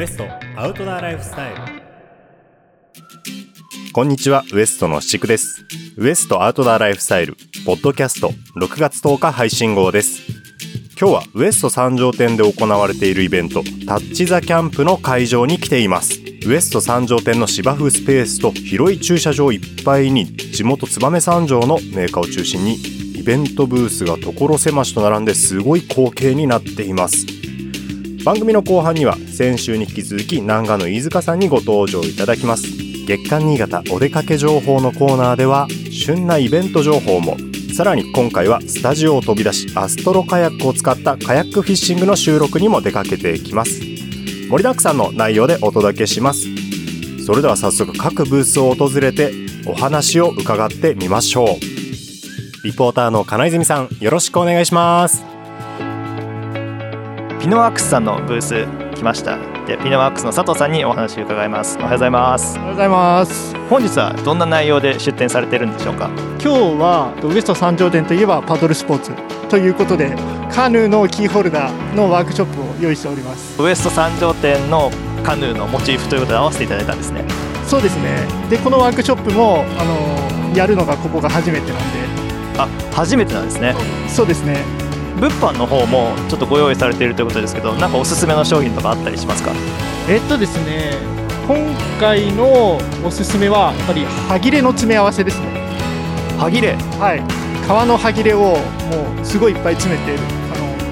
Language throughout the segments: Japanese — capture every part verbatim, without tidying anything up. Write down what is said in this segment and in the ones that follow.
ウエストアウトドアライフスタイル。こんにちは、ウエストのしくです。ウエストアウトドアライフスタイルポッドキャストろくがつとおか配信号です。今日はウエスト三条店で行われているイベントタッチザキャンプの会場に来ています。ウエスト三条店の芝生スペースと広い駐車場いっぱいに地元燕三条のメーカーを中心にイベントブースが所狭しと並んですごい光景になっています。番組の後半には先週に引き続き南賀の飯塚さんにご登場いただきます。月刊新潟お出かけ情報のコーナーでは旬なイベント情報も、さらに今回はスタジオを飛び出しアストロカヤックを使ったカヤックフィッシングの収録にも出かけていきます。盛りだくさんの内容でお届けします。それでは早速各ブースを訪れてお話を伺ってみましょう。リポーターの金泉さん、よろしくお願いします。ピノワークスさんのブース来ました。でピノワークスの佐藤さんにお話を伺います。おはようございます。おはようございます。本日はどんな内容で出展されているんでしょうか。今日はウエスト三条店といえばパドルスポーツということで、カヌーのキーホルダーのワークショップを用意しております。ウエスト三条店のカヌーのモチーフということで合わせていただいたんですね。そうですね。でこのワークショップもあのやるのがここが初めてなんで。あ、初めてなんですね。そうですね。物販の方もちょっとご用意されているということですけど、なんかおすすめの商品とかあったりしますか。えっとですね、今回のおすすめはやっぱり歯切れの詰め合わせですね。歯切れ。はい。革の歯切れをもうすごいいっぱい詰めて、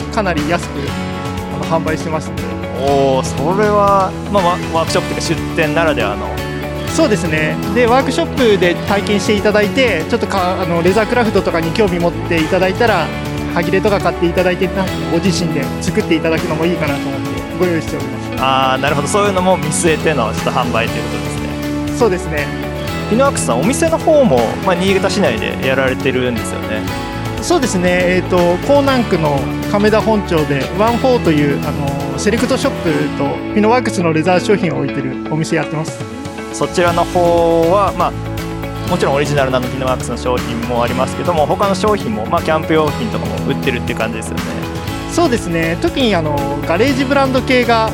あのかなり安くあの販売してますので。おお、それは、まあ、ワークショップとか出店ならではの。そうですね。でワークショップで体験していただいて、ちょっとかあのレザークラフトとかに興味持っていただいたら。歯切れとか買っていただいて、ご自身で作っていただくのもいいかなと思ってご用意しております。ああ、なるほど。そういうのも見据えてのちょっと販売ということですね。そうですね。ピノワークスさん、お店の方も、まあ、新潟市内でやられてるんですよね。そうですね。えっと、江南区の亀田本町でワンフォーというあのセレクトショップとピノワークスのレザー商品を置いてるお店やってます。そちらの方は、まあもちろんオリジナルなのピノワークスの商品もありますけども、他の商品も、まあ、キャンプ用品とかも売ってるっていう感じですよね。そうですね。特にあのガレージブランド系が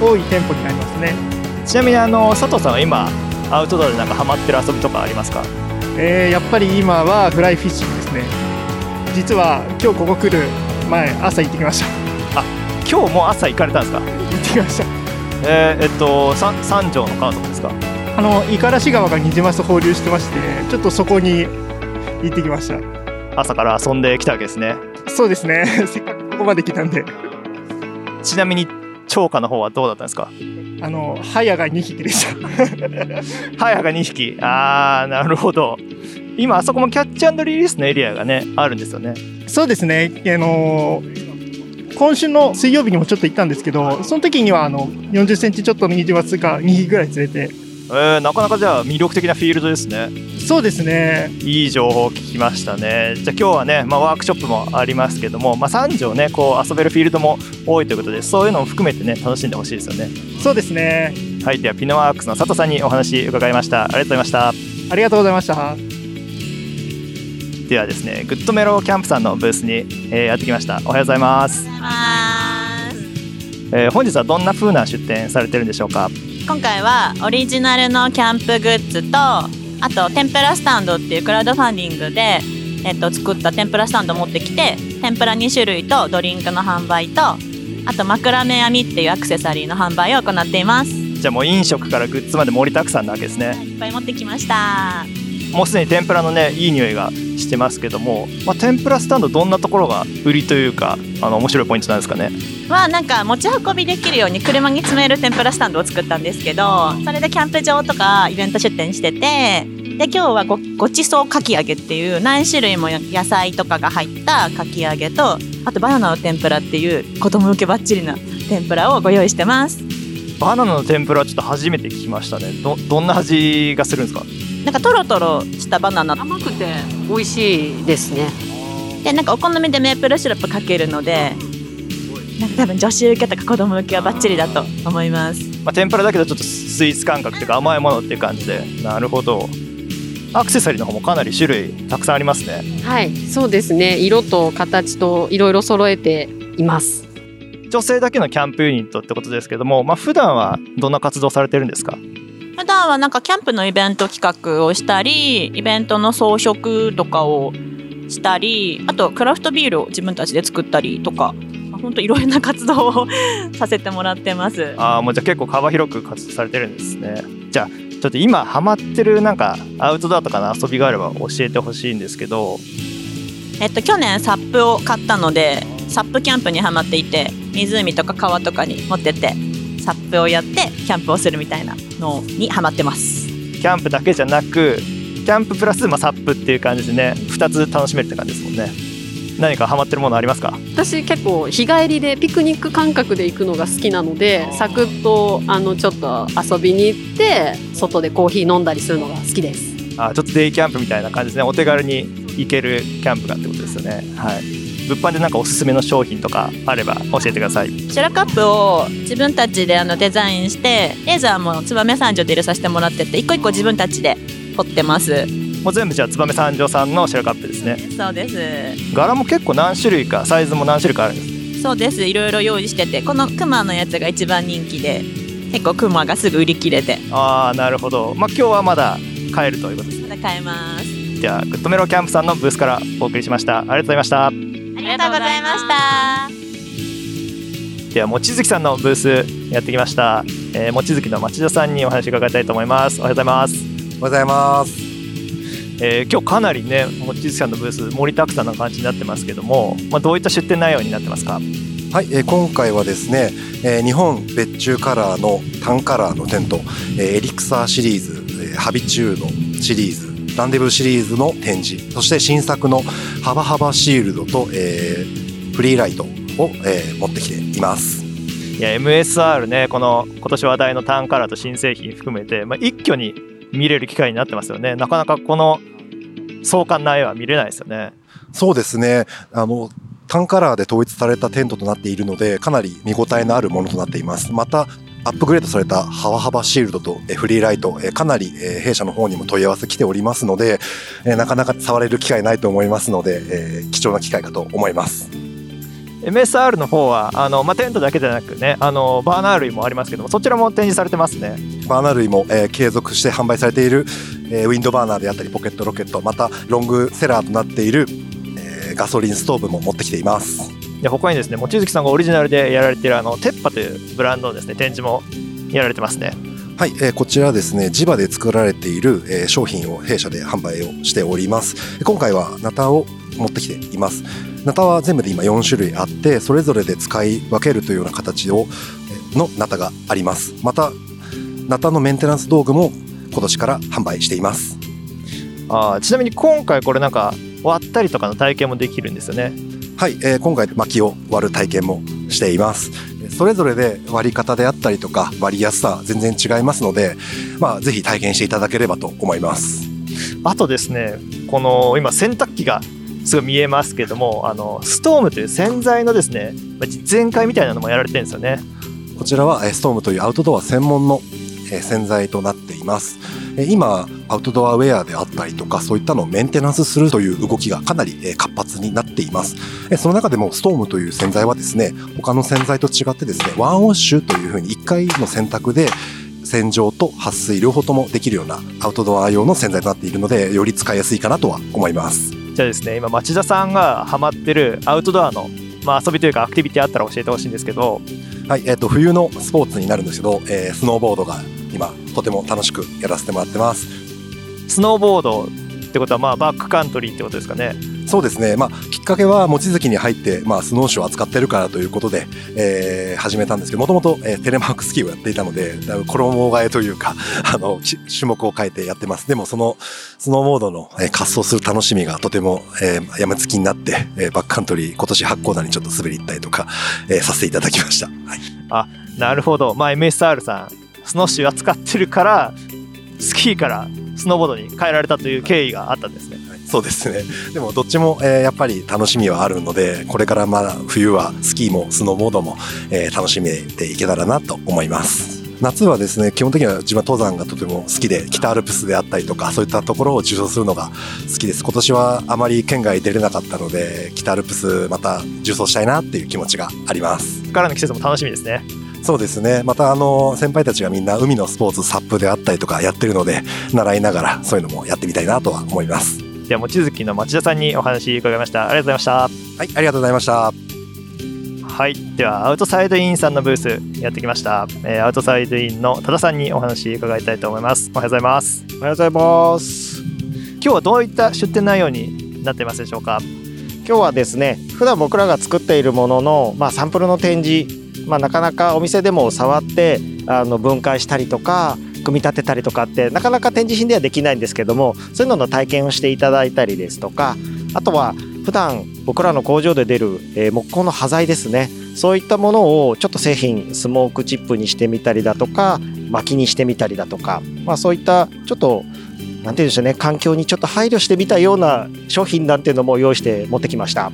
多い店舗になりますね。ちなみにあの佐藤さんは今アウトドアでなんかハマってる遊びとかありますか。えー、やっぱり今はフライフィッシングですね。実は今日ここ来る前朝行ってきました。あ、今日も朝行かれたんですか。行ってきました。えー、えっと三条の川とかですか。あの五十嵐川がニジマス放流してまして、ちょっとそこに行ってきました。朝から遊んできたわけですね。そうですね。せっかくここまで来たんで。ちなみに釣果の方はどうだったんですか。あのハヤがにひきでしたハヤがにひき。あー、なるほど。今あそこもキャッチ&リリースのエリアがねあるんですよね。そうですね。あのー今週の水曜日にもちょっと行ったんですけど、その時にはあのよんじゅっセンチちょっとのニジマスがにひきぐらい釣れて、えー、なかなかじゃあ魅力的なフィールドですね。そうですね。いい情報を聞きましたね。じゃあ今日はね、まあ、ワークショップもありますけども、まあ、三条ねこう遊べるフィールドも多いということで、そういうのも含めてね楽しんでほしいですよね。そうですね。はい、ではピノワークスの佐藤さんにお話伺いました。ありがとうございました。ありがとうございました。ではですね、グッドメローキャンプさんのブースに、えー、やってきました。おはようございます。えー、本日はどんな風な出展されてるんでしょうか。今回はオリジナルのキャンプグッズと、あと天ぷらスタンドっていうクラウドファンディングで、えっと、作った天ぷらスタンド持ってきて、天ぷらにしゅるいとドリンクの販売と、あと枕目編みっていうアクセサリーの販売を行っています。じゃあもう飲食からグッズまで盛りだくさんなわけですね。いっぱい持ってきました。もうすでに天ぷらのねいい匂いがしてますけども、まあ、天ぷらスタンドどんなところが売りというか、あの面白いポイントなんですかね。はなんか持ち運びできるように車に詰める天ぷらスタンドを作ったんですけど、それでキャンプ場とかイベント出店してて、で今日は ご, ごちそうかき揚げっていう何種類も野菜とかが入ったかき揚げと、あとバナナの天ぷらっていう子供向けバッチリな天ぷらをご用意してます。バナナの天ぷらちょっと初めて聞きましたね。 ど, どんな味がするんですか。なんかトロトロしたバナナ、甘くて美味しいですね。でなんかお好みでメープルシロップかけるので、なんか多分女子受けとか子供受けはバッチリだと思います。まあ、天ぷらだけどちょっとスイーツ感覚というか甘いものっていう感じで。なるほど。アクセサリーの方もかなり種類たくさんありますね。はい、そうですね。色と形といろいろ揃えています。女性だけのキャンプユニットってことですけども、まあ、普段はどんな活動されてるんですか？普段はなんかキャンプのイベント企画をしたり、イベントの装飾とかをしたり、あとクラフトビールを自分たちで作ったりとか、本当いろいろな活動をさせてもらってます。ああ、もうじゃあ結構幅広く活動されてるんですね。じゃあちょっと今ハマってるなんかアウトドアとかの遊びがあれば教えてほしいんですけど。えっと去年サップを買ったので、サップキャンプにハマっていて、湖とか川とかに持ってってサップをやってキャンプをするみたいなのにハマってます。キャンプだけじゃなくキャンププラス、まあ、サップっていう感じでね、ふたつ楽しめるって感じですもんね。何かハマってるものありますか？私結構日帰りでピクニック感覚で行くのが好きなので、サクッとあのちょっと遊びに行って外でコーヒー飲んだりするのが好きです。あ、ちょっとデイキャンプみたいな感じですね。お手軽に行けるキャンプがってことですよね、はい、物販でなんかおすすめの商品とかあれば教えてください。シュラカップを自分たちであのデザインして、レーザーも燕三条で入れさせてもらってて、一個一個自分たちで彫ってます。もう全部じゃあ燕三条さんのシェラカップですね。そうです。柄も結構何種類か、サイズも何種類かあるんです。そうです、いろいろ用意してて、このクマのやつが一番人気で、結構クマがすぐ売り切れて。ああ、なるほど。まあ、今日はまだ買えるということですね。まだ買えます。じゃあグッドメロキャンプさんのブースからお送りしました。ありがとうございました。ありがとうございました。では望月さんのブースやってきました。えー、望月の町田さんにお話伺いたいと思います。おはようございます。おはようございます。えー、今日かなりね、望月さんのブース盛りだくさんな感じになってますけども、まあ、どういった出展内容になってますか？はい、えー、今回はですね、えー、日本別注カラーのタンカラーのテント、えー、エリクサーシリーズ、えー、ハビチュードシリーズ、ランデブーシリーズの展示、そして新作のハバハバシールドと、えー、フリーライトを、えー、持ってきています。いや エムエスアール ね、この今年話題のタンカラーと新製品含めて、まあ、一挙に見れる機会になってますよね。なかなかこの相関な絵は見れないですよね。そうですね、あの単カラーで統一されたテントとなっているので、かなり見応えのあるものとなっています。またアップグレードされたハワハワシールドとフリーライト、かなり弊社の方にも問い合わせ来ておりますので、なかなか触れる機会ないと思いますので、貴重な機会かと思います。 エムエスアール の方はあの、まあ、テントだけじゃなくね、あのバーナー類もありますけども、そちらも展示されてますね。バーナー類も、えー、継続して販売されている、えー、ウィンドバーナーであったりポケットロケット、またロングセラーとなっている、えー、ガソリンストーブも持ってきています。で、他にですね、望月さんがオリジナルでやられているあのテッパというブランドのですね、展示もやられてますね。はい、えー、こちらですね、地場で作られている、えー、商品を弊社で販売をしております。今回はナタを持ってきています。ナタは全部で今よんしゅるいあって、それぞれで使い分けるというような形をのナタがあります。またナタのメンテナンス道具も今年から販売しています。あ、ちなみに今回これなんか割ったりとかの体験もできるんですよね。はい、えー、今回薪を割る体験もしています。それぞれで割り方であったりとか割りやすさ全然違いますので、まあ、ぜひ体験していただければと思います。あとですね、この今洗濯機がすごい見えますけども、あのストームという洗剤のですね、実演会みたいなのもやられてるんですよね。こちらはストームというアウトドア専門の洗剤となっています。今アウトドアウェアであったりとか、そういったのをメンテナンスするという動きがかなり活発になっています。その中でもストームという洗剤はですね、他の洗剤と違ってですね、ワンウォッシュというふうにいっかいの洗濯で洗浄と撥水両方ともできるようなアウトドア用の洗剤となっているので、より使いやすいかなとは思います。じゃあですね、今町田さんがハマってるアウトドアのまあ、遊びというかアクティビティあったら教えてほしいんですけど。はい、えー、と冬のスポーツになるんですけど、えー、スノーボードが今とても楽しくやらせてもらってます。スノーボードってことは、まあ、バックカントリーってことですかね。そうですね、まあ、きっかけは望月に入って、まあ、スノーシューを扱ってるからということで、えー、始めたんですけど、もともとテレマークスキーをやっていたので、だいぶ衣替えというかあの種目を変えてやってます。でもそのスノーボードの、えー、滑走する楽しみがとても、えー、やめつきになって、えー、バックカントリー今年八甲田にちょっと滑り行ったりとか、えー、させていただきました。はい、あ、なるほど、まあ、エムエスアール さんスノーシュー扱ってるからスキーからスノーボードに変えられたという経緯があったんですね。はい、そうですね。でもどっちも、えー、やっぱり楽しみはあるので、これからまだ冬はスキーもスノーボードも、えー、楽しめていけたらなと思います。夏はですね基本的には自分は登山がとても好きで、北アルプスであったりとかそういったところを受賞するのが好きです。今年はあまり県外出れなかったので北アルプスまた受賞したいなっていう気持ちがあります。ここからの季節も楽しみですね。そうですね、またあの先輩たちがみんな海のスポーツサップであったりとかやってるので、習いながらそういうのもやってみたいなとは思います。では望月の町田さんにお話伺いました。ありがとうございました。はい、ありがとうございました。はい、ではアウトサイドインさんのブースやってきました、えー、アウトサイドインの多田さんにお話伺いたいと思います。おはようございます。おはようございます。今日はどういった出展内容になっていますでしょうか。今日はですね、普段僕らが作っているものの、まあ、サンプルの展示、まあ、なかなかお店でも触ってあの分解したりとか組み立てたりとかってなかなか展示品ではできないんですけども、そういうのの体験をしていただいたりですとか、あとは普段僕らの工場で出る、えー、木工の端材ですね、そういったものをちょっと製品スモークチップにしてみたりだとか薪にしてみたりだとか、まあ、そういったちょっとなんていうんでしょうね、環境にちょっと配慮してみたような商品なんていうのも用意して持ってきました。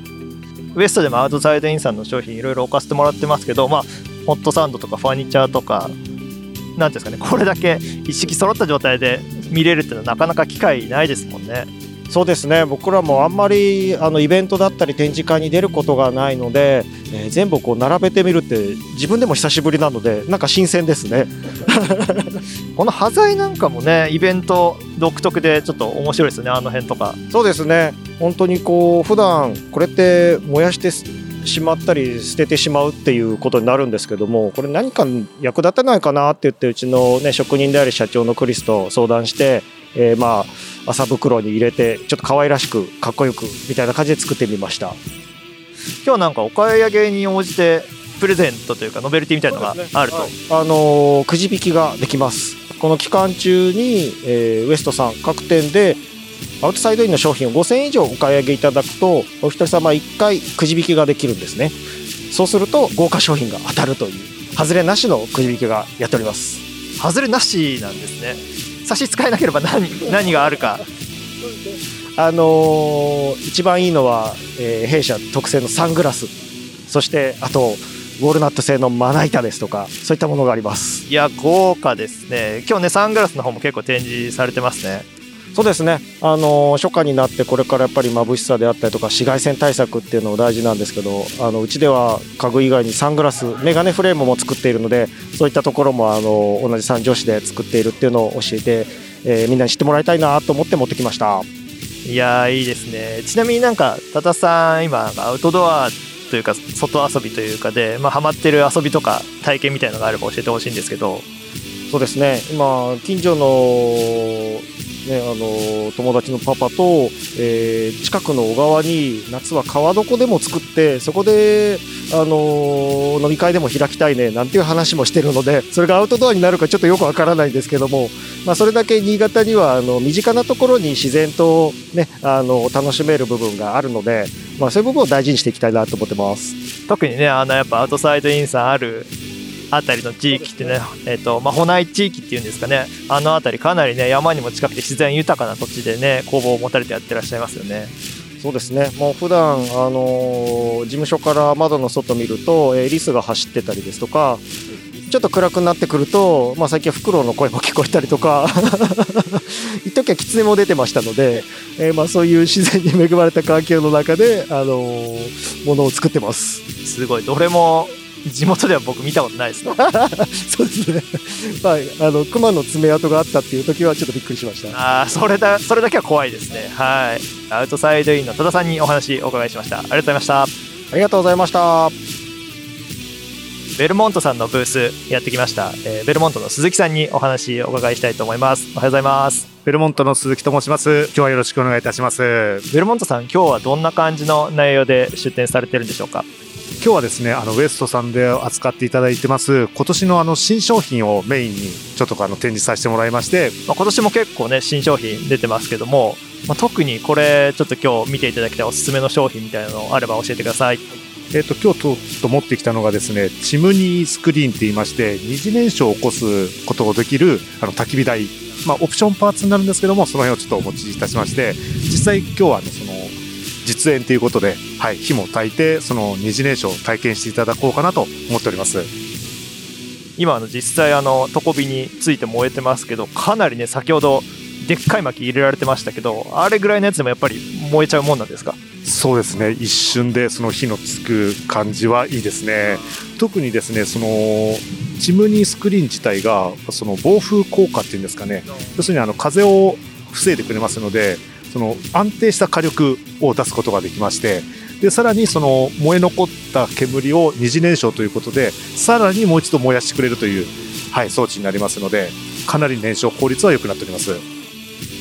ウエストでもアウトサイドインさんの商品いろいろ置かせてもらってますけど、まあ、ホットサンドとかファニチャーとかなんですかね、これだけ一式揃った状態で見れるっていうのはなかなか機会ないですもんね。そうですね、僕らもあんまりあのイベントだったり展示会に出ることがないので、えー、全部こう並べてみるって自分でも久しぶりなのでなんか新鮮ですねこの端材なんかもね、イベント独特でちょっと面白いですね、あの辺とか。そうですね、本当にこう普段これって燃やしてしまったり捨ててしまうっていうことになるんですけども、これ何か役立たないかなって言ってうちの、ね、職人であり社長のクリスと相談して、えー、まあ麻袋に入れてちょっと可愛らしくかっこよくみたいな感じで作ってみました。今日なんかお買い上げに応じてプレゼントというかノベルティみたいなのがあると、はい、あのー、くじ引きができます。この期間中に、えー、ウエストさん各店でアウトサイドインの商品をごせんえん以上お買い上げいただくとお一人様いっかいくじ引きができるんですね。そうすると豪華商品が当たるというハズレなしのくじ引きがやっております。ハズレなしなんですね。差し支えなければ 何, 何があるかあのー、一番いいのは、えー、弊社特製のサングラス、そしてあとウォールナット製のまな板ですとかそういったものがあります。いや豪華ですね。今日ねサングラスの方も結構展示されてますね。そうですね、あのー、初夏になってこれからやっぱり眩しさであったりとか紫外線対策っていうのも大事なんですけど、あのうちでは家具以外にサングラスメガネフレームも作っているので、そういったところも、あのー、同じ三条市で作っているっていうのを教えて、えー、みんなに知ってもらいたいなと思って持ってきました。いやいいですね。ちなみになんか多田さん今アウトドアというか外遊びというかで、まあ、ハマってる遊びとか体験みたいなのがあれば教えてほしいんですけど。そうですね、今近所のね、あの友達のパパと、えー、近くの小川に夏は川床でも作ってそこで、あのー、飲み会でも開きたいねなんていう話もしてるので、それがアウトドアになるかちょっとよくわからないんですけども、まあ、それだけ新潟にはあの身近なところに自然と、ね、あの楽しめる部分があるので、まあ、そういう部分を大事にしていきたいなと思ってます。特にねあのやっぱアウトサイドインさんあるあたりの地域ってね、えーとまあ、保内地域っていうんですかね、あのあたりかなりね山にも近くて自然豊かな土地でね工房を持たれてやってらっしゃいますよね。そうですね、もう普段、あのー、事務所から窓の外見ると、えー、リスが走ってたりですとか、ちょっと暗くなってくると、まあ、最近はフクロウの声も聞こえたりとか一時はキツネも出てましたので、えーまあ、そういう自然に恵まれた環境の中で、あのー、ものを作ってます。すごい、どれも地元では僕見たことないですねそうですね、まあ、あの熊の爪痕があったっていう時はちょっとびっくりしました。あ、それだ、それだけは怖いですね。はい、アウトサイドインの多田さんにお話お伺いしました。ありがとうございました。ありがとうございました。ベルモントさんのブースやってきました、えー、ベルモントの鈴木さんにお話お伺いしたいと思います。おはようございます。ベルモントの鈴木と申します。今日はよろしくお願いいたします。ベルモントさん、今日はどんな感じの内容で出展されてるんでしょうか。今日はですね、あのウエストさんで扱っていただいてます今年 の, あの新商品をメインにちょっとあの展示させてもらいまして、まあ、今年も結構ね新商品出てますけども、まあ、特にこれちょっと今日見ていただきたいおすすめの商品みたいなのあれば教えてください。えー、と今日ちょっと持ってきたのがですね、チムニースクリーンといいまして二次燃焼を起こすことができるあの焚き火台、まあ、オプションパーツになるんですけども、その辺をちょっとお持ちいたしまして、実際今日は、ね、その実演ということで、はい、火も焚いてその二次燃焼を体験していただこうかなと思っております。今あの実際あのトコビについて燃えてますけど、かなりね先ほどでっかい薪入れられてましたけど、あれぐらいのやつでもやっぱり燃えちゃうもんなんですか？そうですね、一瞬でその火のつく感じはいいですね。特にですね、そのチムニースクリーン自体がその防風効果っていうんですかね、要するにあの風を防いでくれますので、その安定した火力を出すことができまして、でさらにその燃え残った煙を二次燃焼ということでさらにもう一度燃やしてくれるという、はい、装置になりますので、かなり燃焼効率は良くなっております。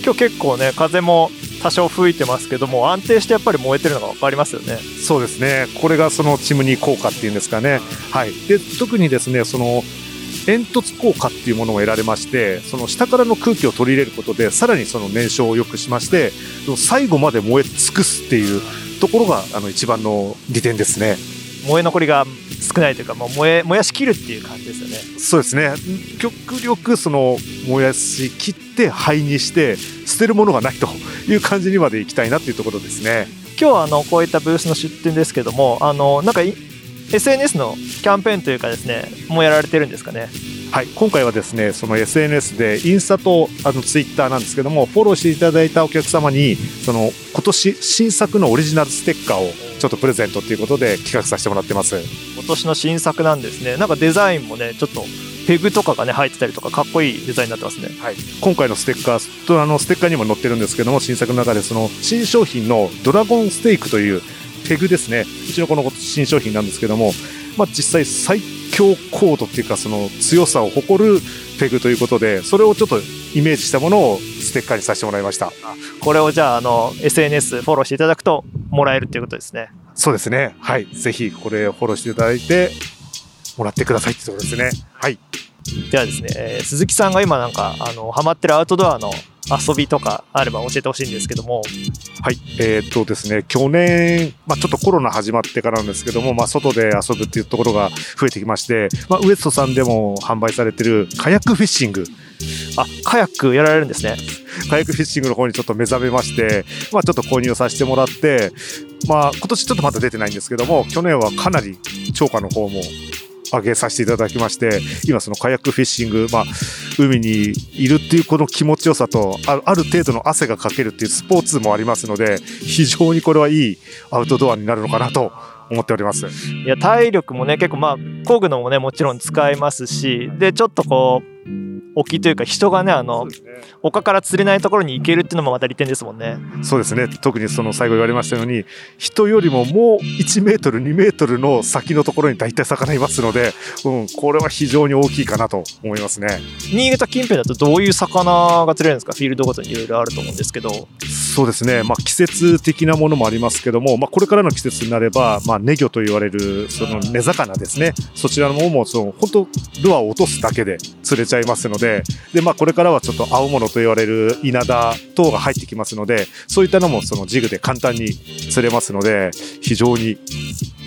今日結構ね風も多少吹いてますけども、安定してやっぱり燃えてるのが分かりますよね。そうですね、これがそのチムニー効果っていうんですかね、はい、で特にですねその煙突効果っていうものを得られまして、その下からの空気を取り入れることでさらにその燃焼を良くしまして、最後まで燃え尽くすっていうところがあの一番の利点ですね。燃え残りが少ないというか、まあ、燃え燃やしきるっていう感じですよね。そうですね、極力その燃やしきって灰にして捨てるものがないという感じにまで行きたいなっていうところですね。今日はあのこういったブースの出展ですけども、あのなんかエスエヌエス のキャンペーンというかですね、もうやられてるんですかね。はい、今回はですね、その エスエヌエス でインスタとあのツイッターなんですけども、フォローしていただいたお客様にその今年新作のオリジナルステッカーをちょっとプレゼントということで企画させてもらってます。今年の新作なんですね。なんかデザインもねちょっとペグとかがね入ってたりとか、かっこいいデザインになってますね、はい、今回のステッカーとあのステッカーにも載ってるんですけども、新作の中でその新商品のドラゴンステークというペグですね、うちのこの新商品なんですけども、まあ、実際最強高度っていうかその強さを誇るペグということで、それをちょっとイメージしたものをステッカーにさせてもらいました。これをじゃあ、あの エスエヌエス フォローしていただくともらえるということですね。そうですね、はい、ぜひこれをフォローしていただいてもらってくださいってところですね、はい、ではですね、えー、鈴木さんが今なんかあのハマってるアウトドアの遊びとかあれば教えてほしいんですけども。はい、えーっとですね、去年、まあ、ちょっとコロナ始まってからなんですけども、まあ、外で遊ぶっていうところが増えてきまして、まあ、ウエストさんでも販売されてるカヤックフィッシング、あ、カヤックやられるんですね。カヤックフィッシングの方にちょっと目覚めまして、まあ、ちょっと購入させてもらって、まあ、今年ちょっとまだ出てないんですけども、去年はかなり釣果の方も上げさせていただきまして、今そのカヤックフィッシング、まあ、海にいるっていうこの気持ちよさと、ある程度の汗がかけるっていうスポーツもありますので、非常にこれはいいアウトドアになるのかなと思っております。いや、体力もね結構、まあ、工具のもねもちろん使えますし、でちょっとこう沖というか人がねあの丘から釣れないところに行けるっていうのもまた利点ですもんね。そうですね、特にその最後言われましたように、人よりももういちメートルにメートルの先のところに大体魚いますので、うん、これは非常に大きいかなと思いますね。新潟近辺だとどういう魚が釣れるんですか？フィールドごとにいろいろあると思うんですけど。そうですね、まあ、季節的なものもありますけども、まあ、これからの季節になれば、まあ、ネギョと言われるその根魚ですね、そちらの方もその本当ルアーを落とすだけで釣れちゃいますので、でまあ、これからはちょっと青物と言われるイナダ等が入ってきますので、そういったのもそのジグで簡単に釣れますので、非常に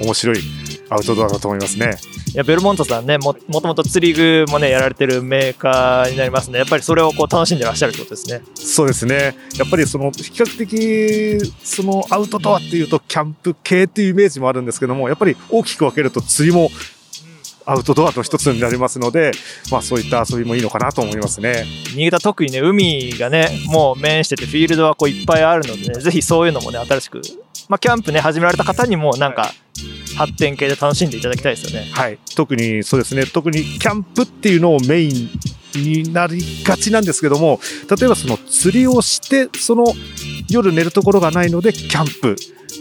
面白いアウトドアだと思いますね。いや、ベルモントさんね も, もともと釣り具もねやられてるメーカーになりますので、やっぱりそれをこう楽しんでらっしゃるってことですね。そうですね、やっぱりその比較的そのアウトドアっていうとキャンプ系っていうイメージもあるんですけども、やっぱり大きく分けると釣りもアウトドアの一つになりますので、まあ、そういった遊びもいいのかなと思いますね。新潟特にね海がねもう面してて、フィールドはこういっぱいあるので、ね、ぜひそういうのもね新しく、まあ、キャンプね始められた方にもなんか発展系で楽しんでいただきたいですよね。はい、特にそうですね、特にキャンプっていうのをメインになりがちなんですけども、例えばその釣りをしてその夜寝るところがないのでキャンプ、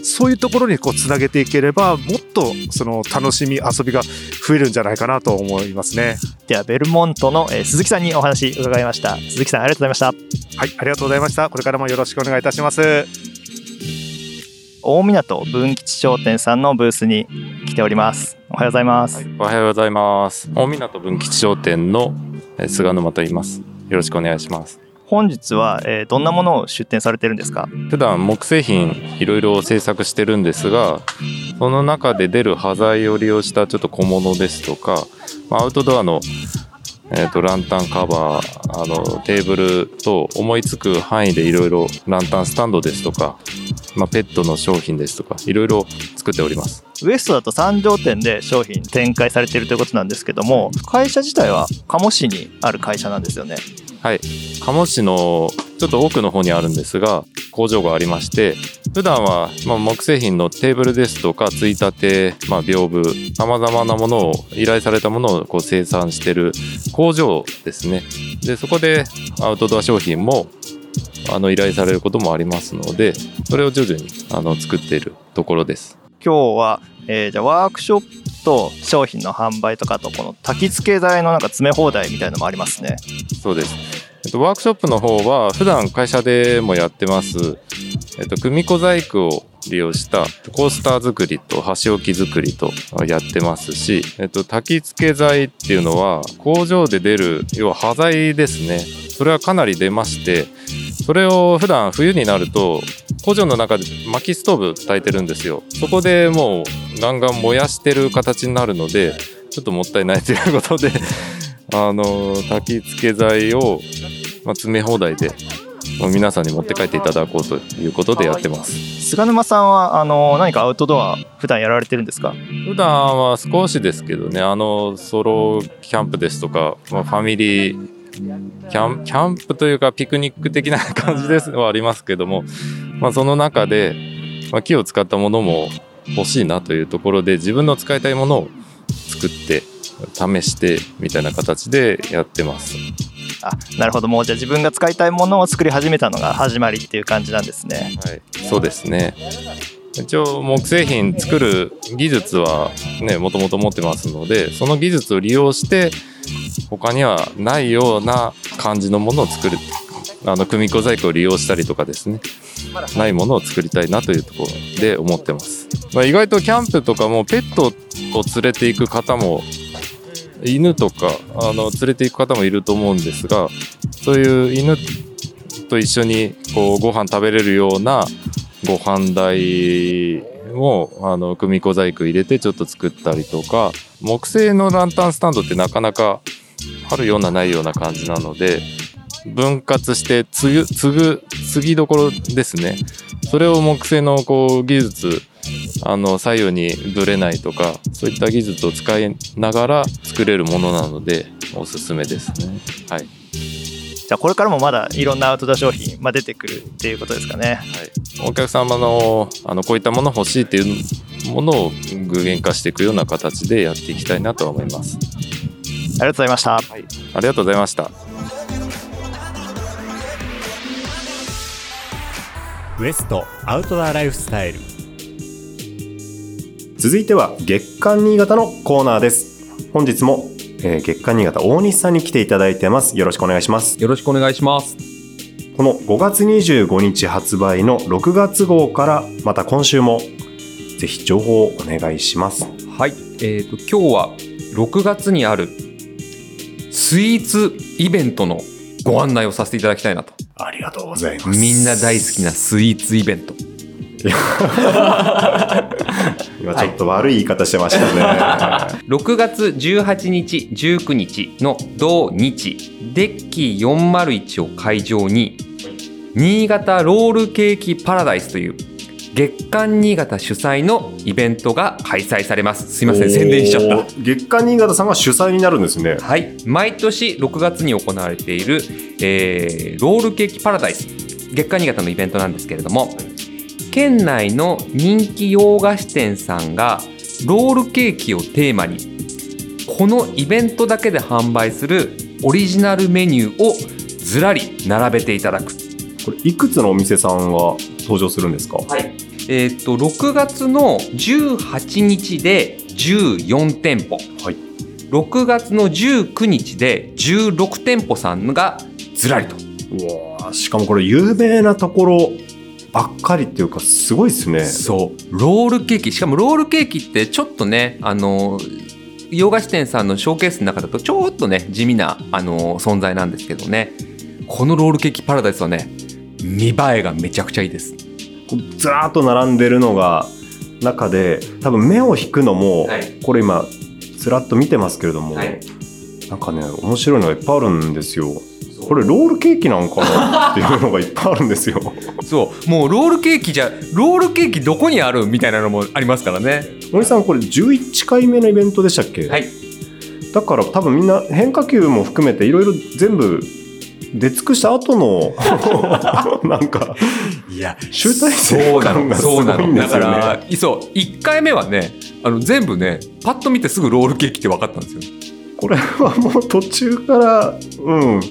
そういうところにこうつなげていければ、もっとその楽しみ遊びが増えるんじゃないかなと思いますね。ではベルモントの鈴木さんにお話伺いました。鈴木さんありがとうございました。はい、ありがとうございました。これからもよろしくお願いいたします。大湊文吉商店さんのブースに来ております。おはようございます、はい、おはようございます。大湊文吉商店の菅沼と言います。よろしくお願いします。本日はどんなものを出展されてるんですか？普段木製品いろいろ制作してるんですが、その中で出る端材を利用したちょっと小物ですとか、アウトドアのえーと、ランタンカバー、あのテーブルと思いつく範囲でいろいろランタンスタンドですとか、まあ、ペットの商品ですとかいろいろ作っております。ウエストだと三条店で商品展開されているということなんですけども、会社自体は鴨市にある会社なんですよね。はい、鴨市のちょっと奥の方にあるんですが、工場がありまして、普段はまあ木製品のテーブルですとかついたて、まあ、屏風、様々なものを依頼されたものをこう生産している工場ですね。でそこでアウトドア商品もあの依頼されることもありますので、それを徐々にあの作っているところです。今日は、えー、じゃあワークショップと商品の販売とかと、この焚き付け材のなんか詰め放題みたいなのもありますね。そうです。えっと、ワークショップの方は普段会社でもやってます、えっと、組子細工を利用したコースター作りと箸置き作りとやってますし、えっと、焚き付け材っていうのは工場で出る要は端材ですね。それはかなり出まして、それを普段冬になると工場の中で薪ストーブ焚いてるんですよ。そこでもうガンガン燃やしてる形になるので、ちょっともったいないということであの焚き付け材を詰め放題で皆さんに持って帰っていただこうということでやってます。菅沼さんはあの何かアウトドア普段やられてるんですか？普段は少しですけどね、あのソロキャンプですとか、まあ、ファミリーキャン、キャンプというかピクニック的な感じですはありますけども、まあ、その中で、まあ、木を使ったものも欲しいなというところで、自分の使いたいものを作って試してみたいな形でやってます。あ、なるほど。もうじゃあ自分が使いたいものを作り始めたのが始まりっていう感じなんですね。はい、そうですね。一応木製品作る技術はね、もともと持ってますので、その技術を利用して他にはないような感じのものを作る、あの組子細工を利用したりとかですね、ないものを作りたいなというところで思ってます。まあ、意外とキャンプとかもペットを連れていく方も、犬とかあの連れていく方もいると思うんですが、そういう犬と一緒にこうご飯食べれるようなご飯台をあの組子細工入れてちょっと作ったりとか、木製のランタンスタンドってなかなかあるようなないような感じなので、分割して継ぐ、継ぐ、継ぎどころですね。それを木製のこう技術、あの左右にぶれないとか、そういった技術を使いながら作れるものなのでおすすめですね。はい、じゃあこれからもまだいろんなアウトドア商品、まあ、出てくるっていうことですかね。はい、お客様の、あのこういったもの欲しいっていうものを具現化していくような形でやっていきたいなとは思います。ありがとうございました。はい、ありがとうございました。ウエストアウトドアライフスタイル、続いては月刊新潟のコーナーです。本日もえー、月刊新潟大西さんに来ていただいてます。よろしくお願いします。よろしくお願いします。このごがつにじゅうごにち発売のろくがつ号から、また今週もぜひ情報をお願いします。はい、えーと、今日はろくがつにあるスイーツイベントのご案内をさせていただきたいなと。ありがとうございます。みんな大好きなスイーツイベント今ちょっと悪い言い方してましたね。はい、ろくがつじゅうはちにちじゅうくにちの同日、デッキよんまるいちを会場に新潟ロールケーキパラダイスという月刊新潟主催のイベントが開催されます。すいません、宣伝しちゃった。月刊新潟さんが主催になるんですね。はい、毎年ろくがつに行われている、えー、ロールケーキパラダイス、月刊新潟のイベントなんですけれども、県内の人気洋菓子店さんがロールケーキをテーマにこのイベントだけで販売するオリジナルメニューをずらり並べていただく。これいくつのお店さんが登場するんですか？はい、えー、とろくがつのじゅうはちにちでじゅうよんてんぽ、はい、ろくがつのじゅうくにちでじゅうろくてんぽさんがずらりと。うわ、しかもこれ有名なところばっかりっていうか、すごいですね。そう、ロールケーキ、しかもロールケーキってちょっとね、あの洋菓子店さんのショーケースの中だとちょっとね地味なあの存在なんですけどね、このロールケーキパラダイスはね、見栄えがめちゃくちゃいいです。ずらーっと並んでるのが中で、多分目を引くのも、はい、これ今ずらっと見てますけれども、はい、なんかね面白いのがいっぱいあるんですよ。これロールケーキなんかなっていうのがいっぱいあるんですよそうもうロールケーキじゃロールケーキどこにあるみたいなのもありますからね。森さんこれじゅういっかいめのイベントでしたっけ。はい。だから多分みんな変化球も含めていろいろ全部出尽くした後のなんかいや集大成感がすごいんですよね。だからそういっかいめはねあの全部ねパッと見てすぐロールケーキって分かったんですよ。これはもう途中からうん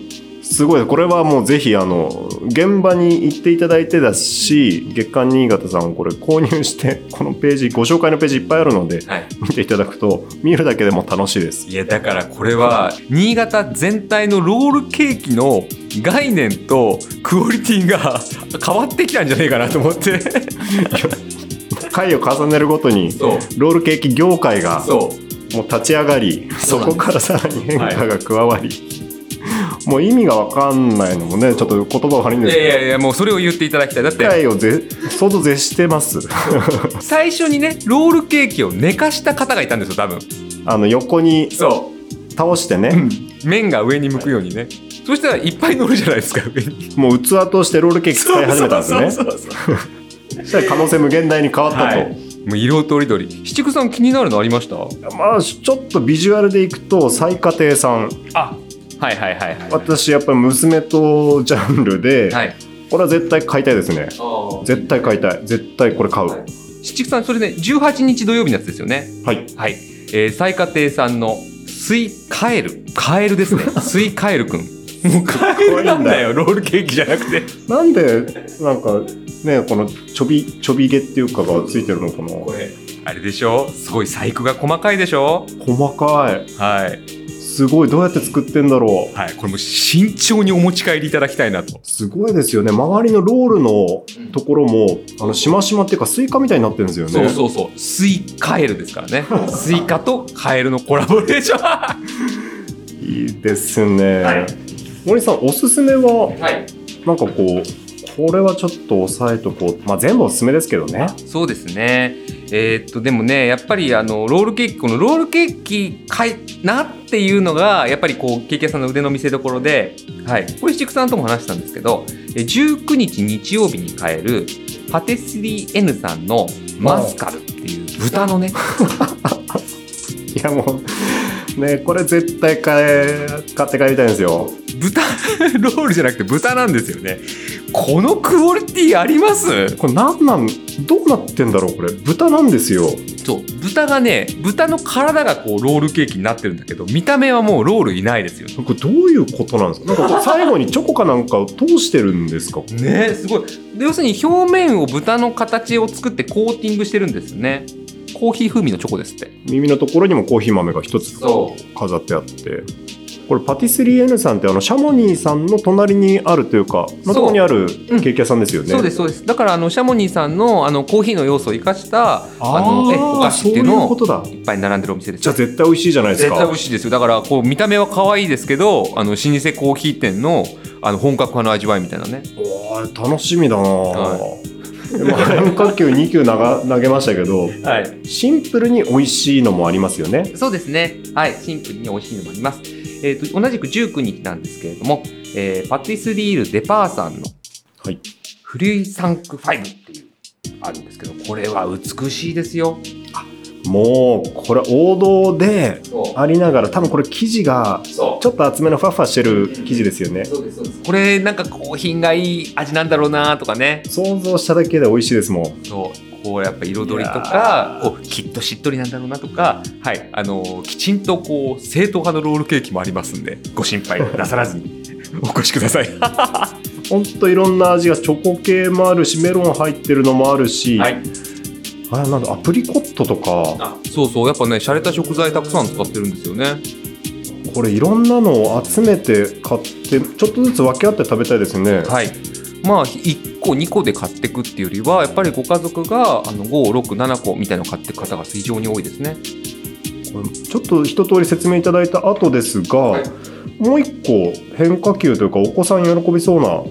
すごいこれはもうぜひあの現場に行っていただいてだし月刊新潟さんをこれ購入してこのページご紹介のページいっぱいあるので、はい、見ていただくと見るだけでも楽しいです。いやだからこれは新潟全体のロールケーキの概念とクオリティが変わってきたんじゃないかなと思って回を重ねるごとにロールケーキ業界がもう立ち上がり そ, そこからさらに変化が加わり、はいもう意味が分かんないのもねちょっと言葉悪いんですけどいやいやもうそれを言っていただきたい。だって会を相当絶してます最初にねロールケーキを寝かした方がいたんですよ多分あの横にそう倒してね、うん、麺が上に向くようにね、はい、そしたらいっぱい乗るじゃないですか上にもう器としてロールケーキ使い始めたんですね。そうそうそうそうそしたら可能性無限大に変わったと、はいもう色とりどり。七久さん気になるのありました。まあちょっとビジュアルでいくと最家庭さんあはいはいはいはい、私やっぱり娘とジャンルで、はい、これは絶対買いたいですね。あ絶対買いたい絶対これ買う、はい、七久さんそれねじゅうはちにち土曜日のやつですよね。はいはい、えー、最家庭さんのスイカエルカエルですねスイカエルくんもうカエルなんだよロールケーキじゃなくてなんでなんかねこのちょびちょび毛っていうかがついてるのかなこれあれでしょすごい細工が細かいでしょ。細かいはいすごいどうやって作ってんだろう、はい、これも慎重にお持ち帰りいただきたいなと。すごいですよね周りのロールのところもあのしましまっていうかスイカみたいになってるんですよね。そうそうそうスイカエルですからねスイカとカエルのコラボレーションいいですね、はい、森さんおすすめは、はい、なんかこうこれはちょっと抑えとこう、まあ、全部おすすめですけどね。そうですねえー、っとでもねやっぱりあのロールケーキこのロールケーキ買いなっていうのがやっぱりこうケーキ屋さんの腕の見せ所で、はい、これ七久さんとも話したんですけどじゅうくにち日曜日に買えるパティスリー N さんのマスカルっていう豚のねいやもうねこれ絶対買え買って帰りたいんですよ。豚ロールじゃなくて豚なんですよね。このクオリティありますこれなんなんどうなってんだろうこれ豚なんですよ。そう豚がね豚の体がこうロールケーキになってるんだけど見た目はもうロールいないですよ。これどういうことなんですか。なんか最後にチョコかなんかを通してるんですかね。すごいで要するに表面を豚の形を作ってコーティングしてるんですよね。コーヒー風味のチョコですって。耳のところにもコーヒー豆が一つ飾ってあってこれパティスリー N さんってあのシャモニーさんの隣にあるというかそこにあるケーキ屋さんですよね、うん、そうですそうです。だからあのシャモニーさんの、 あのコーヒーの要素を生かしたあのえお菓子っていうのをいっぱい並んでるお店です。じゃあ絶対美味しいじゃないですか。絶対美味しいですよ。だからこう見た目は可愛いですけどあの老舗コーヒー店 の、 あの本格派の味わいみたいなね。おー楽しみだな、はい変化球にきゅう投げましたけど、はい、シンプルに美味しいのもありますよね。そうですね、はい、シンプルに美味しいのもあります、えー、と同じくじゅうくにちなんですけれども、えー、パティスリールデパーさんのフリュイサンクごっていうあるんですけどこれは美しいですよ。あもうこれ王道でありながら多分これ生地がちょっと厚めのふわふわしてる生地ですよね。そうですそうですこれなんかこう品がいい味なんだろうなとかね想像しただけで美味しいですもん。そうこうやっぱ彩りとかこうきっとしっとりなんだろうなとか、はい、あのきちんとこう正統派のロールケーキもありますんでご心配なさらずにお越しくださいほんといろんな味がチョコ系もあるしメロン入ってるのもあるし、はいあれなんだアプリコットとかあそうそうやっぱね洒落た食材たくさん使ってるんですよね。これいろんなのを集めて買ってちょっとずつ分け合って食べたいですね。はいまあいっこにこで買ってくっていうよりはやっぱりご家族があのご、ろく、ななこみたいなのを買ってく方が非常に多いですね。ちょっと一通り説明いただいた後ですが、はい、もう一個変化球というかお子さん喜びそうな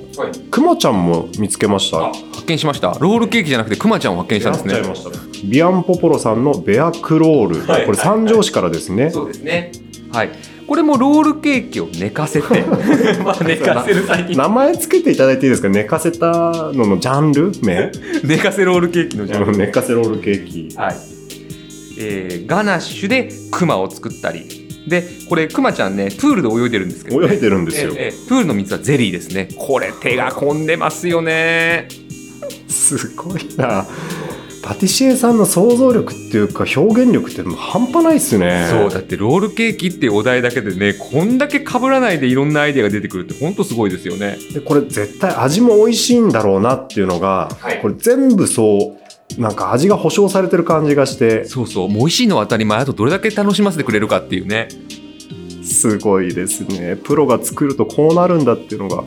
クマ、はい、ちゃんも見つけました。発見しました。ロールケーキじゃなくてクマちゃんを発見したんですね。やっちゃいました。ビアンポポロさんのベアクロール、はい、これ三条市からですね、はい、そうですね、はい、これもロールケーキを寝かせてまあ寝かせる最近名前つけていただいていいですか。寝かせたののジャンル名寝かせロールケーキのジャンル、寝かせロールケーキ、はい、えー、ガナッシュでクマを作ったりで、これクマちゃんねプールで泳いでるんですけど、ね、泳いでるんですよ、えー、プールの水はゼリーですね。これ手が込んでますよねすごいな、パティシエさんの想像力っていうか表現力ってもう半端ないっすね。そうだってロールケーキっていうお題だけでね、こんだけ被らないでいろんなアイデアが出てくるってほんとすごいですよね。でこれ絶対味も美味しいんだろうなっていうのが、はい、これ全部そうなんか味が保証されてる感じがして、そうそう、もう美味しいのは当たり前、あとどれだけ楽しませてくれるかっていうね、すごいですね。プロが作るとこうなるんだっていうのが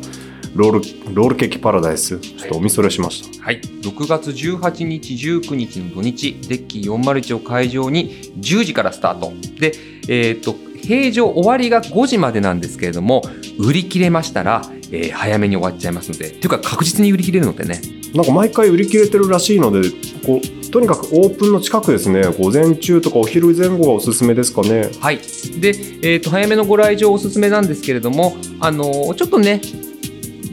ロール、ロールケーキパラダイス、ちょっとお見それしました、はいはい、ろくがつじゅうはちにちじゅうくにちの土日デッキよんまるいちを会場にじゅうじからスタートで、えー、と平常終わりがごじまでなんですけれども、売り切れましたら、えー、早めに終わっちゃいますので、というか確実に売り切れるのでね、なんか毎回売り切れてるらしいので、こうとにかくオープンの近くですね、午前中とかお昼前後がおすすめですかね。はい、で、えー、と早めのご来場おすすめなんですけれども、あのー、ちょっとね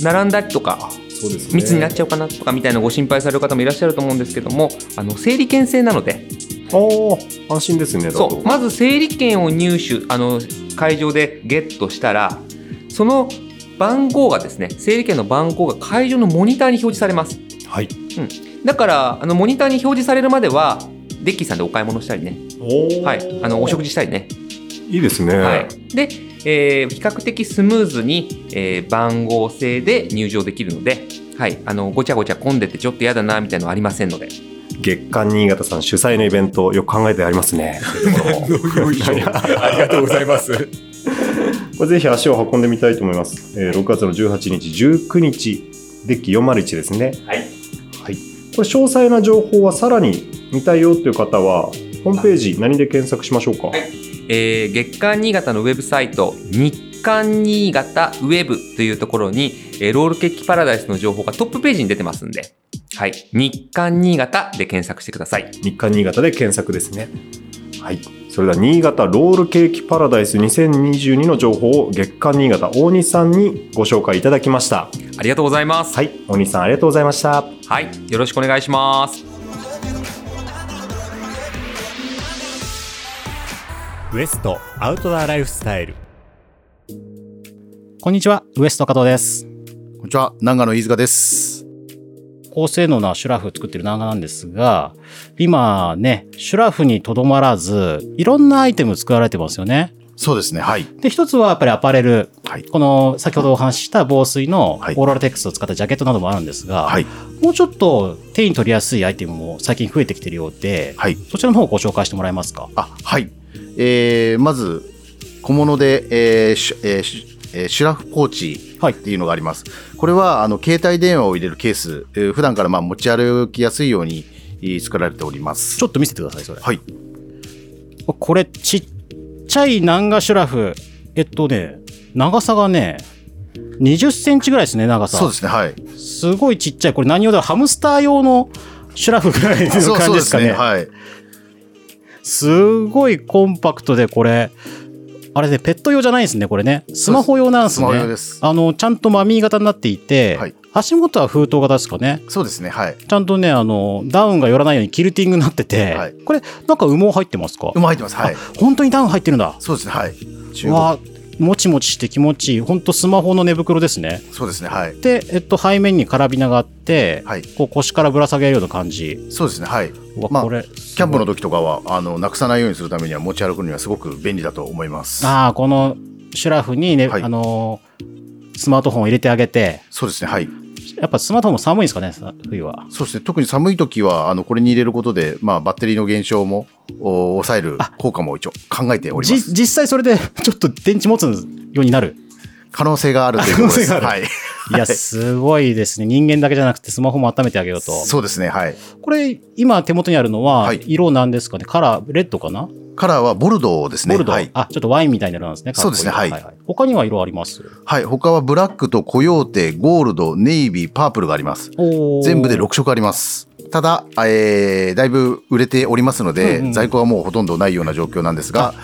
並んだりとか、そうですね、密になっちゃうかなとかみたいなご心配される方もいらっしゃると思うんですけども、あの整理券制なので、あ、安心ですね。だとそう、まず整理券を入手、あの会場でゲットしたら、その番号がですね、整理券の番号が会場のモニターに表示されます、はい、うん、だからあのモニターに表示されるまではデッキーさんでお買い物したりね、お、はい、あのお食事したりね、いいですね、はい、でえー、比較的スムーズに、えー、番号制で入場できるので、はい、あのごちゃごちゃ混んでてちょっとやだなみたいなのありませんので、月刊新潟さん主催のイベントをよく考えてありますねありがとうございますぜひ足を運んでみたいと思います、えー、ろくがつのじゅうはちにちじゅうくにちデッキよんまるいちですね、はいはい、これ詳細な情報はさらに見たいよという方はホームページ何で検索しましょうか。はい、えー、月刊新潟のウェブサイト日刊新潟ウェブというところに、えー、ロールケーキパラダイスの情報がトップページに出てますんで、はい、日刊新潟で検索してください。日刊新潟で検索ですね、はい、それでは新潟ロールケーキパラダイスにせんにじゅうにの情報を月刊新潟大西さんにご紹介いただきました。ありがとうございます、はい、大西さんありがとうございました、はい、よろしくお願いします。ウエストアウトドアライフスタイル。こんにちは、ウエスト加藤です。こんにちは、長野飯塚です。高性能なシュラフを作っている長野なんですが、今ねシュラフにとどまらずいろんなアイテム作られてますよね。そうですね、はい。で一つはやっぱりアパレル、はい、この先ほどお話しした防水のオーロラテックスを使ったジャケットなどもあるんですが、はい、もうちょっと手に取りやすいアイテムも最近増えてきているようで、はい、そちらの方をご紹介してもらえますか。あ、はい、えー、まず小物で、えーシュえー、シュラフポーチっていうのがあります、はい、これはあの携帯電話を入れるケース、えー、普段からまあ持ち歩きやすいように作られております。ちょっと見せてくださいそれ、はい、これちっちゃい南賀シュラフ、えっとね長さがねにじゅっセンチぐらいですね、長さ。そうですね、はい、すごいちっちゃい、これ何用だろう、ハムスター用のシュラフぐらいの感じですかね。そうですね、はい、すごいコンパクトで、これあれねペット用じゃないんですね、これねスマホ用なんですね。スマホ用です。あのちゃんとマミー型になっていて、はい、足元は封筒型ですかね。そうですね、はい、ちゃんとねあのダウンが寄らないようにキルティングになってて、はい、これなんか羽毛入ってますか。羽毛入ってます、はい、本当にダウン入ってるんだ。そうですね、はい、わもちもちして気持ちいい、本当スマホの寝袋ですね。そうですね、はい、で、えっと、背面にカラビナがあって、はい、こう腰からぶら下げるような感じ。そうですね、はい、まあ、これキャンプの時とかはあのなくさないようにするためには持ち歩くにはすごく便利だと思います。あ、このシュラフに、ね、はい、あのスマートフォンを入れてあげて。そうですね、はい、やっぱスマートフォンも寒いですかね、冬は。そうですね、特に寒い時はあのこれに入れることで、まあ、バッテリーの減少も抑える効果も一応考えております。実際それでちょっと電池持つようになる可能性があるということです。はい、いやすごいですね、人間だけじゃなくてスマホも温めてあげようと。そうですね、はい、これ今手元にあるのは色なんですかね、はい、カラーレッドかな。カラーはボルドーですね。ボルドー、はい、あ、ちょっとワインみたいな色なんですね。そうですね、はい、はいはい、他には色あります。はい、他はブラックとコヨーテ、ゴールド、ネイビー、パープルがあります。全部でろく色あります。ただ、えー、だいぶ売れておりますので、うんうん、在庫はもうほとんどないような状況なんですが、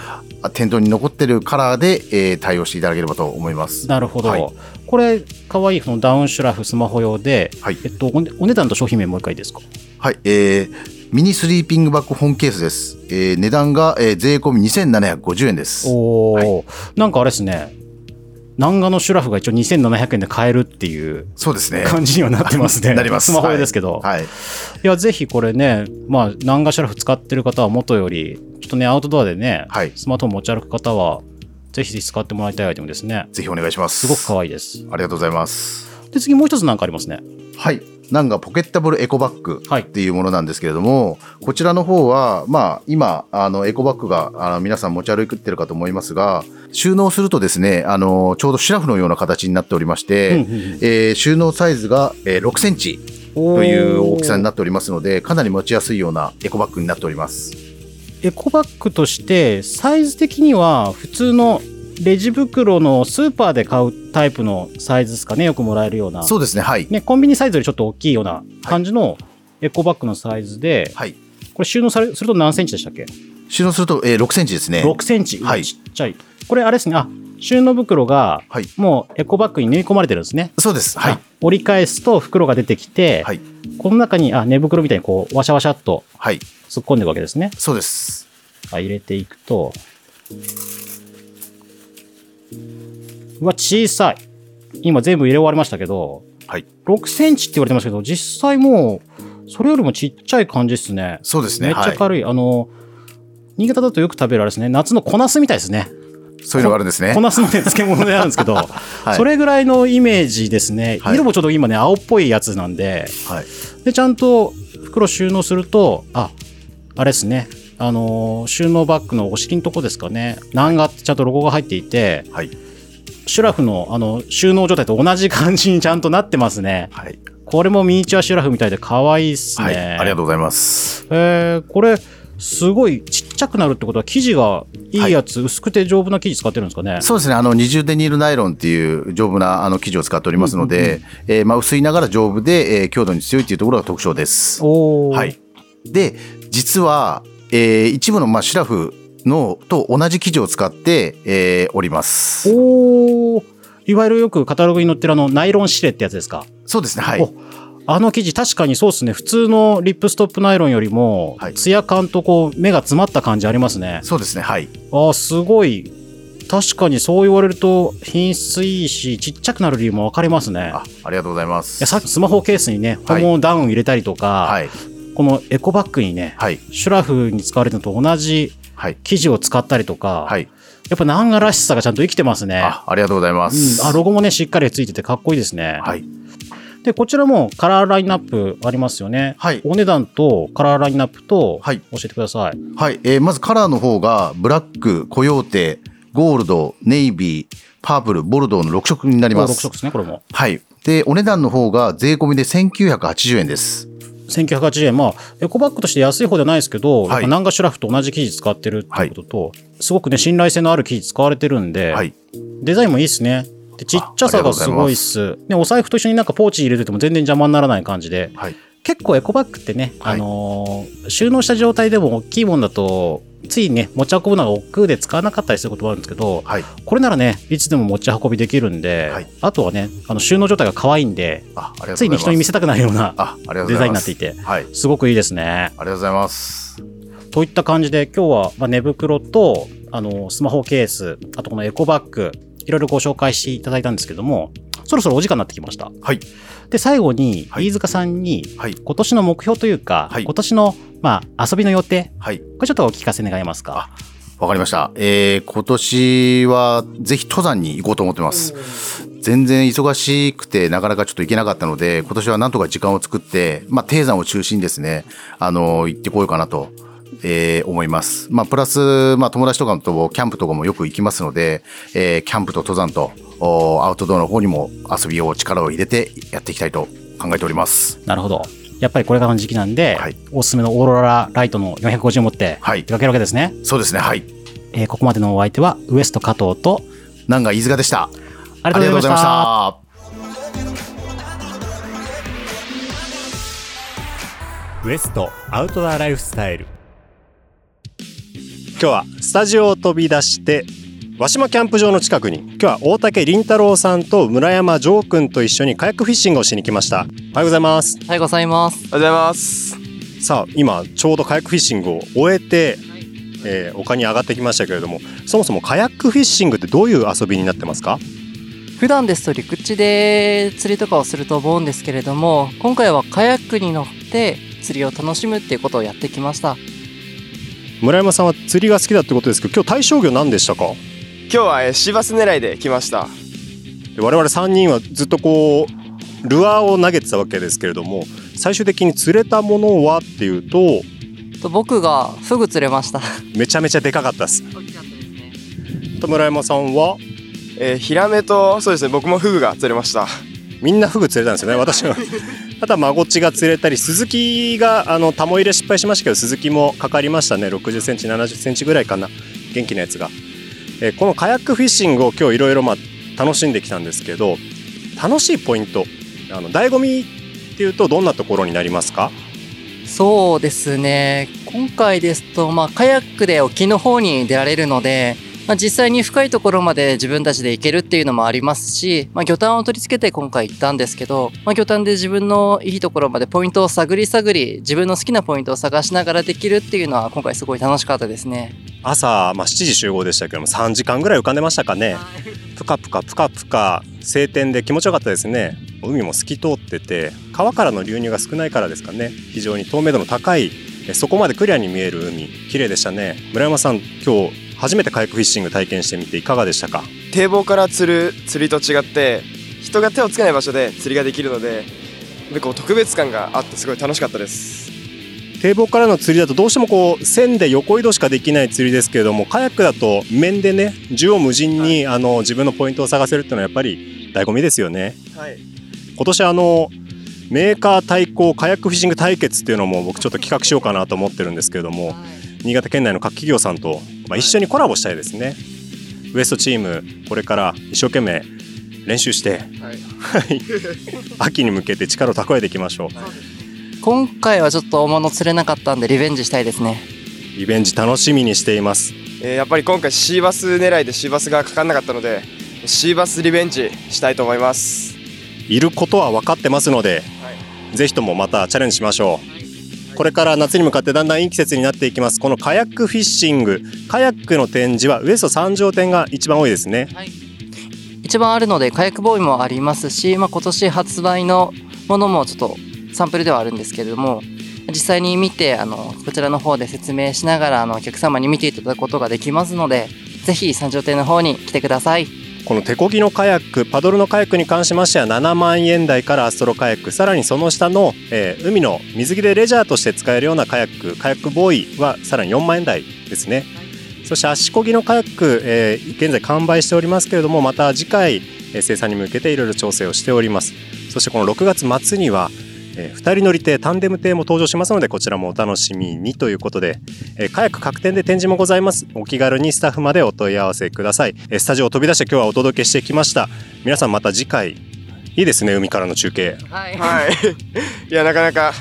うん、店頭に残ってるカラーで、えー、対応していただければと思います。なるほど、はい、これかわいいこのダウンシュラフスマホ用で、はい、えっと、お値段と商品名もう一回いいですか。はい、えー、ミニスリーピングバッグ本ケースです、えー、値段が、えー、税込みにせんななひゃくごじゅうえんです。お、はい、なんかあれですね、南賀のシュラフが一応にせんななひゃくえんで買えるっていう感じにはなってます ね, ねなります。スマホ用ですけど、はいはい、いやぜひこれね、まあ、南賀シュラフ使ってる方は元よりちょっとねアウトドアでね、はい、スマートフォン持ち歩く方はぜひ使ってもらいたいアイテムですね。ぜひお願いします。すごく可愛いです。ありがとうございます。で次もう一つなんかありますね。はい、南賀ポケッタブルエコバッグっていうものなんですけれども、はい、こちらの方は、まあ、今あのエコバッグがあの皆さん持ち歩いてるかと思いますが、収納するとですね、あのちょうどシュラフのような形になっておりまして、うんうんうん、えー、収納サイズが、えー、ろくセンチという大きさになっておりますので、かなり持ちやすいようなエコバッグになっております。エコバッグとしてサイズ的には普通のレジ袋のスーパーで買うタイプのサイズですかね。よくもらえるような、そうですね、はい、ね、コンビニサイズよりちょっと大きいような感じのエコバッグのサイズで、はい、これ収納されすると何センチでしたっけ。収納すると、えー、ろくセンチですね。ろくセンチ、はい、ちっちゃい。これあれですね、あ、収納袋がもうエコバッグに縫い込まれてるんですね。そうです、はい、折り返すと袋が出てきて、はい、この中にあ寝袋みたいにこうワシャワシャっと突っ込んでるわけですね、はい、そうです。入れていくと、うわ小さい。今全部入れ終わりましたけど、はい、ろくセンチって言われてますけど、実際もうそれよりもちっちゃい感じですね。そうですね、めっちゃ軽い、はい、あの新潟だとよく食べるあれですね、夏の小ナスみたいですね。そういうのがあるんですね。小ナスの、ね、漬物であるんですけど、はい、それぐらいのイメージですね、はい、色もちょっと今ね青っぽいやつなんで、はい、でちゃんと袋収納すると、あ、あれですね、あの収納バッグのお尻のとこですかね、南賀ってちゃんとロゴが入っていて、はい、シュラフ の, あの収納状態と同じ感じにちゃんとなってますね、はい、これもミニチュアシュラフみたいで可愛いですね、はい、ありがとうございます、えー、これすごいちっちゃくなるってことは生地がいいやつ、はい、薄くて丈夫な生地使ってるんですかね。そうですね、あの二重デニールナイロンっていう丈夫なあの生地を使っておりますので、うんうんうん、えーまあ、薄いながら丈夫で、えー、強度に強いっていうところが特徴です。お、はい、で実は、えー、一部の、まあ、シュラフのと同じ生地を使って、えー、おります。おー、いわゆるよくカタログに載ってるあのナイロンシレってやつですか。そうですね、はい、あの生地確かにそうですね、普通のリップストップナイロンよりもツヤ感とこう目が詰まった感じありますね。そうですね、はい、あ、すごい、確かにそう言われると品質いいしちっちゃくなる理由も分かりますね。 あ, ありがとうございます。いや、さっきスマホケースにねホモダウン入れたりとか、はい、このエコバッグにね、はい、シュラフに使われるのと同じはい、生地を使ったりとか、はい、やっぱ南賀らしさがちゃんと生きてますね。 あ, ありがとうございます、うん、あ、ロゴもねしっかりついててかっこいいですね、はい、でこちらもカラーラインナップありますよね、はい、お値段とカラーラインナップと教えてください、はいはい、えー、まずカラーの方がブラック、コヨーテ、ゴールド、ネイビー、パープル、ボルドーのろく色になります。ろく色ですね、これも、はい、でお値段の方が税込みでせんきゅうひゃくはちじゅうえんです。せんきゅうひゃくはちじゅうえん、まあ、エコバッグとして安い方ではないですけど、はい、南賀シュラフと同じ生地使ってるってことと、はい、すごくね信頼性のある生地使われてるんで、はい、デザインもいいですね。でちっちゃさがすごいっす、ね、お財布と一緒になんかポーチ入れてても全然邪魔にならない感じで、はい、結構エコバッグってね、あのーはい、収納した状態でも大きいもんだとついね持ち運ぶのが億劫で使わなかったりすることもあるんですけど、はい、これならねいつでも持ち運びできるんで、はい、あとはねあの収納状態が可愛いんで、あ、ありがとうございます、ついに人に見せたくなるようなデザインになっていて、はい、すごくいいですね。ありがとうございます。といった感じで今日は、まあ、寝袋とあのスマホケース、あとこのエコバッグいろいろご紹介していただいたんですけども、そろそろお時間になってきました、はい、で最後に飯塚さんに今年の目標というか、はい、今年のまあ、遊びの予定、はい、これちょっとお聞かせ願えますか。わかりました、えー、今年はぜひ登山に行こうと思ってます。全然忙しくてなかなかちょっと行けなかったので、今年はなんとか時間を作って、まあ、低山を中心にですね、あの行ってこようかなと、えー、思います、まあ、プラス、まあ、友達とかとキャンプとかもよく行きますので、えー、キャンプと登山とアウトドアの方にも遊びを力を入れてやっていきたいと考えております。なるほど、やっぱりこれからの時期なんで、はい、おすすめのオーロラライトのよんひゃくごじゅう持って出かけるわけですね、はい、そうですね、はい、えー、ここまでのお相手はウエスト加藤と南賀飯塚でした。ありがとうございました。ウエストアウトドアライフスタイル。今日はスタジオを飛び出して和島キャンプ場の近くに、今日は大竹凛太郎さんと村山城くんと一緒にカヤックフィッシングをしに来ました。おはようございます。おはようございます。おはようございます。さあ今ちょうどカヤックフィッシングを終えて、えー、丘に上がってきましたけれども、そもそもカヤックフィッシングってどういう遊びになってますか？普段ですと陸地で釣りとかをすると思うんですけれども、今回はカヤックに乗って釣りを楽しむっていうことをやってきました。村山さんは釣りが好きだってことですけど、今日対象魚何でしたか？今日はシバス狙いで来ました。我々さんにんはずっとこうルアーを投げてたわけですけれども、最終的に釣れたものはっていうと、僕がフグ釣れました。めちゃめちゃでかかったです。村山さんは、えー、ヒラメと、そうですね、僕もフグが釣れました。みんなフグ釣れたんですよね。私はあとはマゴチが釣れたり、スズキがあのタモ入れ失敗しましたけど、スズキもかかりましたね。ろくじゅっセンチななじゅっセンチぐらいかな、元気なやつが、えー、このカヤックフィッシングを今日いろいろ楽しんできたんですけど、楽しいポイント、あの醍醐味っていうとどんなところになりますか？そうですね、今回ですと、まあ、カヤックで沖の方に出られるので、まあ、実際に深いところまで自分たちで行けるっていうのもありますし、まあ、魚探を取り付けて今回行ったんですけど、まあ、魚探で自分のいいところまでポイントを探り探り、自分の好きなポイントを探しながらできるっていうのは今回すごい楽しかったですね。朝、まあ、しちじ集合でしたけども、さんじかんぐらい浮かんでましたかね。ぷかぷかぷかぷか晴天で気持ちよかったですね。海も透き通ってて、川からの流入が少ないからですかね、非常に透明度の高い、そこまでクリアに見える海、綺麗でしたね。村山さん、今日初めてカヤックフィッシング体験してみていかがでしたか？堤防から釣る釣りと違って人が手をつけない場所で釣りができるので、こう特別感があってすごい楽しかったです。堤防からの釣りだとどうしてもこう線で横移動しかできない釣りですけれども、カヤックだと面でね、縦横無尽に、はい、あの自分のポイントを探せるっていうのはやっぱり醍醐味ですよね。はい、今年あのメーカー対抗カヤックフィッシング対決っていうのも僕ちょっと企画しようかなと思ってるんですけれども、新潟県内の各企業さんとまあ一緒にコラボしたいですね。ウエストチーム、これから一生懸命練習して、はい、秋に向けて力を蓄えていきましょう。今回はちょっと大物釣れなかったんでリベンジしたいですね。リベンジ楽しみにしています。えー、やっぱり今回シーバス狙いでシーバスがかかんなかったので、シーバスリベンジしたいと思います。いることは分かってますので、はい、ぜひともまたチャレンジしましょう。これから夏に向かってだんだんいい季節になっていきます。このカヤックフィッシング、カヤックの展示はウエスト三条店が一番多いですね。はい、一番あるのでカヤックボーイもありますし、まあ、今年発売のものもちょっとサンプルではあるんですけれども、実際に見てあのこちらの方で説明しながらあのお客様に見ていただくことができますので、ぜひ三条店の方に来てください。この手漕ぎのカヤック、パドルのカヤックに関しましてはななまんえん台からアストロカヤック、さらにその下の、えー、海の水着でレジャーとして使えるようなカヤック、カヤックボーイはさらによんまんえん台ですね。はい、そして足漕ぎのカヤック、えー、現在完売しておりますけれども、また次回、えー、生産に向けていろいろ調整をしております。そしてこのろくがつ末には、えー、ふたり乗り艇、タンデム艇も登場しますので、こちらもお楽しみにということで、えー、カヤック各店で展示もございます。お気軽にスタッフまでお問い合わせください。えー、スタジオを飛び出して今日はお届けしてきました。皆さんまた次回、いいですね、海からの中継。はい、はい、いやなかなか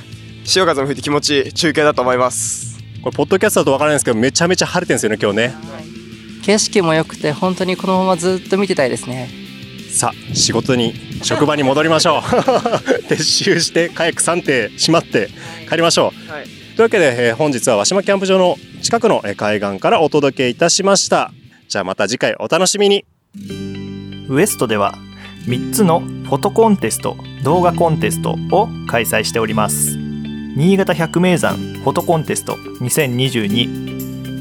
潮風も吹いて気持ちいい中継だと思います。これポッドキャストだと分からないんですけど、めちゃめちゃ晴れてるんですよね今日ね。はい、景色も良くて本当にこのままずっと見てたいですね。さあ仕事に、職場に戻りましょう。撤収してカヤックさん艇しまって帰りましょう。はいはい、というわけで、えー、本日は和島キャンプ場の近くの海岸からお届けいたしました。じゃあまた次回お楽しみに。ウエストではみっつのフォトコンテスト、動画コンテストを開催しております。新潟百名山フォトコンテストにせんにじゅうに、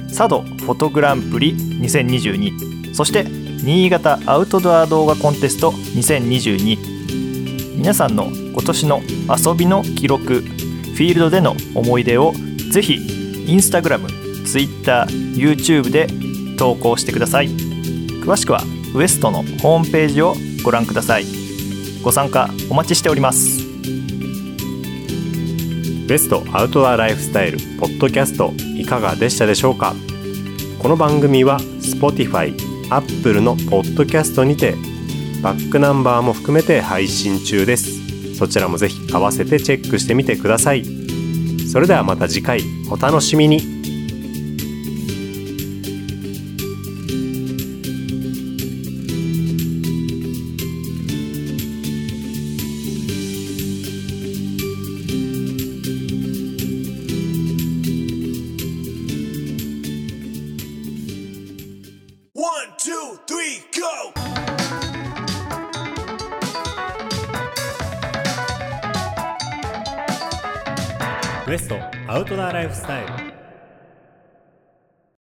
佐渡フォトグランプリにせんにじゅうに、そして新潟アウトドア動画コンテストにせんにじゅうに、皆さんの今年の遊びの記録、フィールドでの思い出をぜひインスタグラム、ツイッター、YouTube で投稿してください。詳しくはウエストのホームページをご覧ください。ご参加お待ちしております。ウエストアウトドアライフスタイルポッドキャスト、いかがでしたでしょうか？この番組は Spotify、アップルのポッドキャストにてバックナンバーも含めて配信中です。そちらもぜひ合わせてチェックしてみてください。それではまた次回お楽しみに。ウエストアウトドアライフスタイル。